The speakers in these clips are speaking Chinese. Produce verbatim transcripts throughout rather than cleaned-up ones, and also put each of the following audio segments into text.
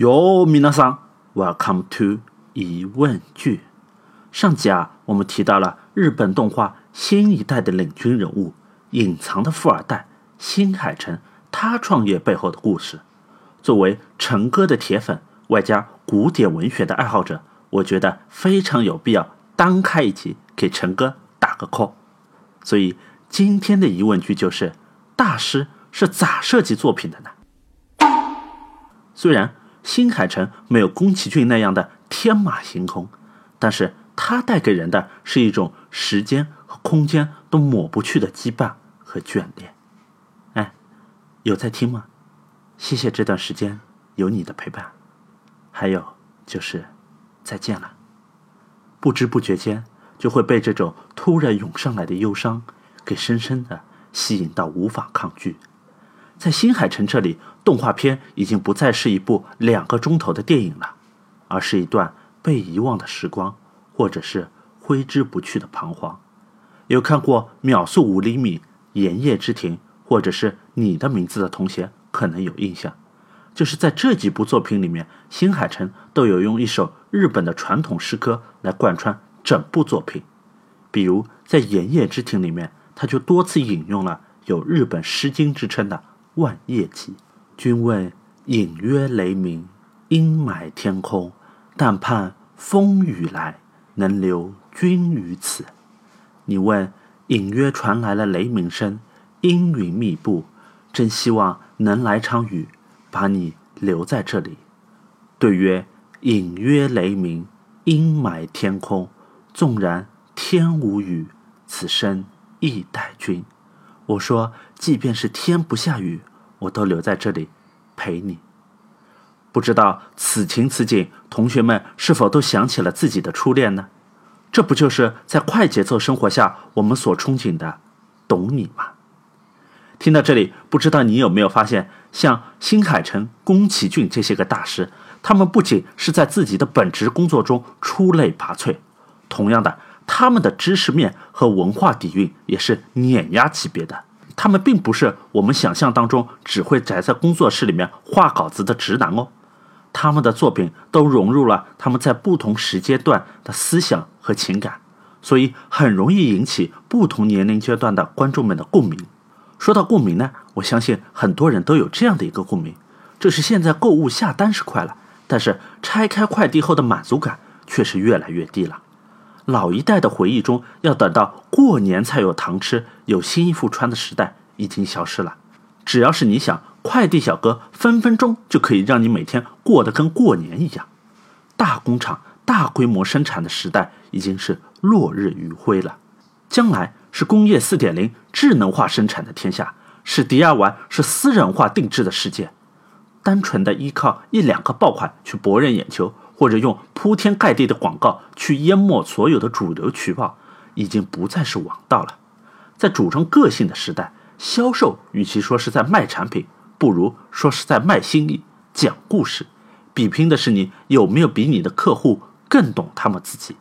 哟，米娜桑 Welcome to 疑问句。上集啊，我们提到了日本动画新一代的领军人物，隐藏的富二代新海诚，他创业背后的故事。作为诚哥的铁粉，外加古典文学的爱好者，我觉得非常有必要单开一集给诚哥打个 call。 所以今天的疑问句就是，大师是咋设计作品的呢？虽然新海诚没有宫崎骏那样的天马行空，但是他带给人的是一种时间和空间都抹不去的羁绊和眷恋。哎，有在听吗？谢谢这段时间有你的陪伴，还有就是再见了。不知不觉间就会被这种突然涌上来的忧伤给深深的吸引到无法抗拒。在新海诚这里，动画片已经不再是一部两个钟头的电影了，而是一段被遗忘的时光，或者是挥之不去的彷徨。有看过秒速五厘米、盐业之庭，或者是你的名字的同学可能有印象，就是在这几部作品里面，新海诚都有用一首日本的传统诗歌来贯穿整部作品。比如在盐业之庭里面，他就多次引用了有日本诗经之称的万叶集。君问隐约雷鸣，阴霾天空，但盼风雨来，能留君于此。你问隐约传来了雷鸣声，阴云密布，真希望能来场雨，把你留在这里。对曰：隐约雷鸣，阴霾天空，纵然天无雨，此生亦待君。我说，即便是天不下雨，我都留在这里陪你。不知道此情此景，同学们是否都想起了自己的初恋呢？这不就是在快节奏生活下我们所憧憬的懂你吗？听到这里，不知道你有没有发现，像新海诚、宫崎骏这些个大师，他们不仅是在自己的本职工作中出类拔萃，同样的，他们的知识面和文化底蕴也是碾压级别的。他们并不是我们想象当中只会宅在工作室里面画稿子的直男哦，他们的作品都融入了他们在不同时间段的思想和情感，所以很容易引起不同年龄阶段的观众们的共鸣。说到共鸣呢，我相信很多人都有这样的一个共鸣，这是现在购物下单是快了，但是拆开快递后的满足感却是越来越低了。老一代的回忆中，要等到过年才有糖吃、有新衣服穿的时代已经消失了。只要是你想，快递小哥分分钟就可以让你每天过得跟过年一样。大工厂、大规模生产的时代已经是落日余晖了。将来是工业 四点零 智能化生产的天下，是 D I Y 是私人化定制的世界。单纯的依靠一两个爆款去博人眼球，或者用铺天盖地的广告去淹没所有的主流渠道，已经不再是王道了。在主张个性的时代，销售与其说是在卖产品，不如说是在卖心意、讲故事，比拼的是你有没有比你的客户更懂他们自己。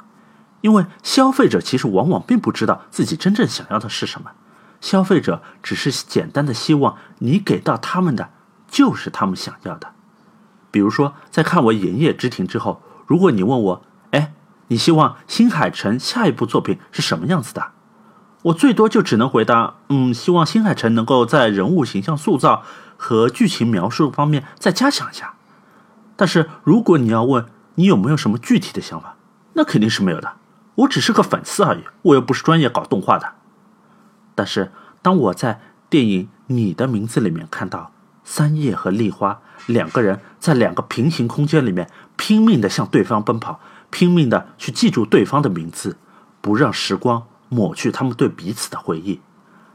因为消费者其实往往并不知道自己真正想要的是什么，消费者只是简单的希望你给到他们的就是他们想要的。比如说，在看我《盐业之庭》之后，如果你问我，哎，你希望新海诚下一部作品是什么样子的？我最多就只能回答，嗯，希望新海诚能够在人物形象塑造和剧情描述方面再加强一下。但是如果你要问你有没有什么具体的想法，那肯定是没有的。我只是个粉丝而已，我又不是专业搞动画的。但是当我在电影《你的名字》里面看到三叶和丽花两个人在两个平行空间里面拼命地向对方奔跑，拼命地去记住对方的名字，不让时光抹去他们对彼此的回忆。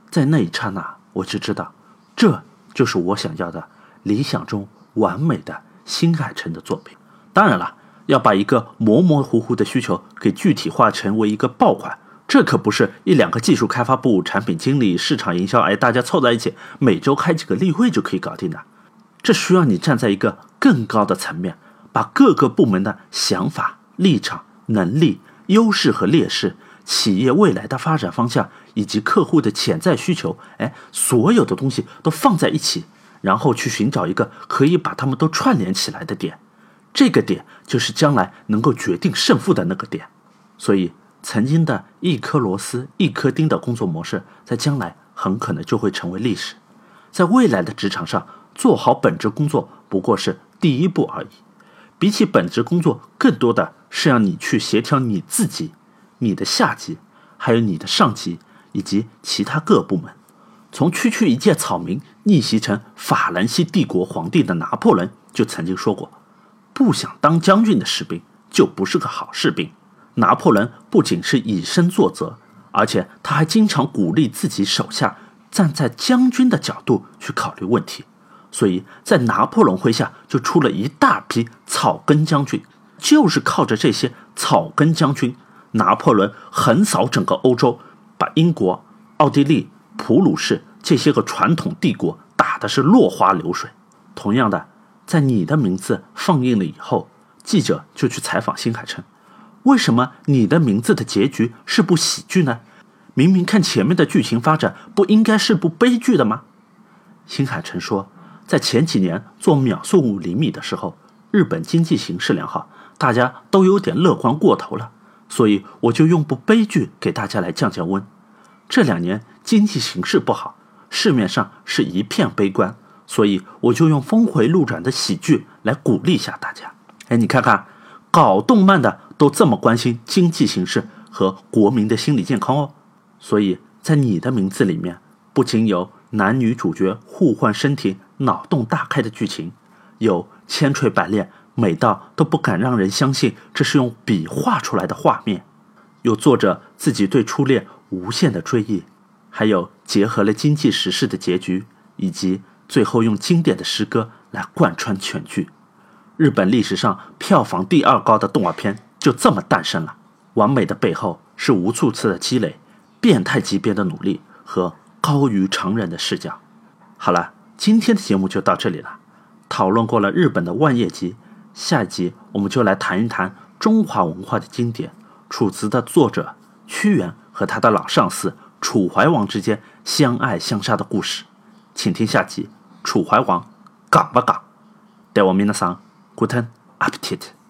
在那一刹那，我就知道，这就是我想要的理想中完美的新海诚的作品。当然了，要把一个模模糊糊的需求给具体化成为一个爆款，这可不是一两个技术开发部、产品经理、市场营销，哎，大家凑在一起每周开几个例会就可以搞定的。这需要你站在一个更高的层面，把各个部门的想法、立场、能力、优势和劣势、企业未来的发展方向以及客户的潜在需求，哎，所有的东西都放在一起，然后去寻找一个可以把它们都串联起来的点，这个点就是将来能够决定胜负的那个点。所以曾经的一颗螺丝一颗钉的工作模式，在将来很可能就会成为历史。在未来的职场上，做好本职工作不过是第一步而已。比起本职工作，更多的是让你去协调你自己、你的下级，还有你的上级以及其他各部门，从区区一介草民逆袭成法兰西帝国皇帝的拿破仑就曾经说过，不想当将军的士兵就不是个好士兵。拿破仑不仅是以身作则，而且他还经常鼓励自己手下站在将军的角度去考虑问题。所以在拿破仑麾下就出了一大批草根将军，就是靠着这些草根将军，拿破仑横扫整个欧洲，把英国、奥地利、普鲁士这些个传统帝国打的是落花流水。同样的，在你的名字放映了以后，记者就去采访辛海诚，为什么你的名字的结局是部喜剧呢？明明看前面的剧情发展不应该是部悲剧的吗？辛海诚说，在前几年做秒速五厘米的时候，日本经济形势良好，大家都有点乐观过头了，所以我就用部悲剧给大家来降降温。这两年经济形势不好，市面上是一片悲观，所以我就用峰回路转的喜剧来鼓励一下大家。哎，你看看，搞动漫的都这么关心经济形势和国民的心理健康哦。所以在你的名字里面，不仅有男女主角互换身体脑洞大开的剧情，有千锤百炼美到都不敢让人相信这是用笔画出来的画面，有作者自己对初恋无限的追忆，还有结合了经济时事的结局，以及最后用经典的诗歌来贯穿全剧。日本历史上票房第二高的动画片就这么诞生了。完美的背后是无数次的积累，变态级别的努力和高于常人的视角。好了，今天的节目就到这里了。讨论过了日本的万叶集，下一集我们就来谈一谈中华文化的经典《楚辞》的作者屈原和他的老上司楚怀王之间相爱相杀的故事。请听下集《楚怀王》，港吧港。では皆さん、ご覧あびて。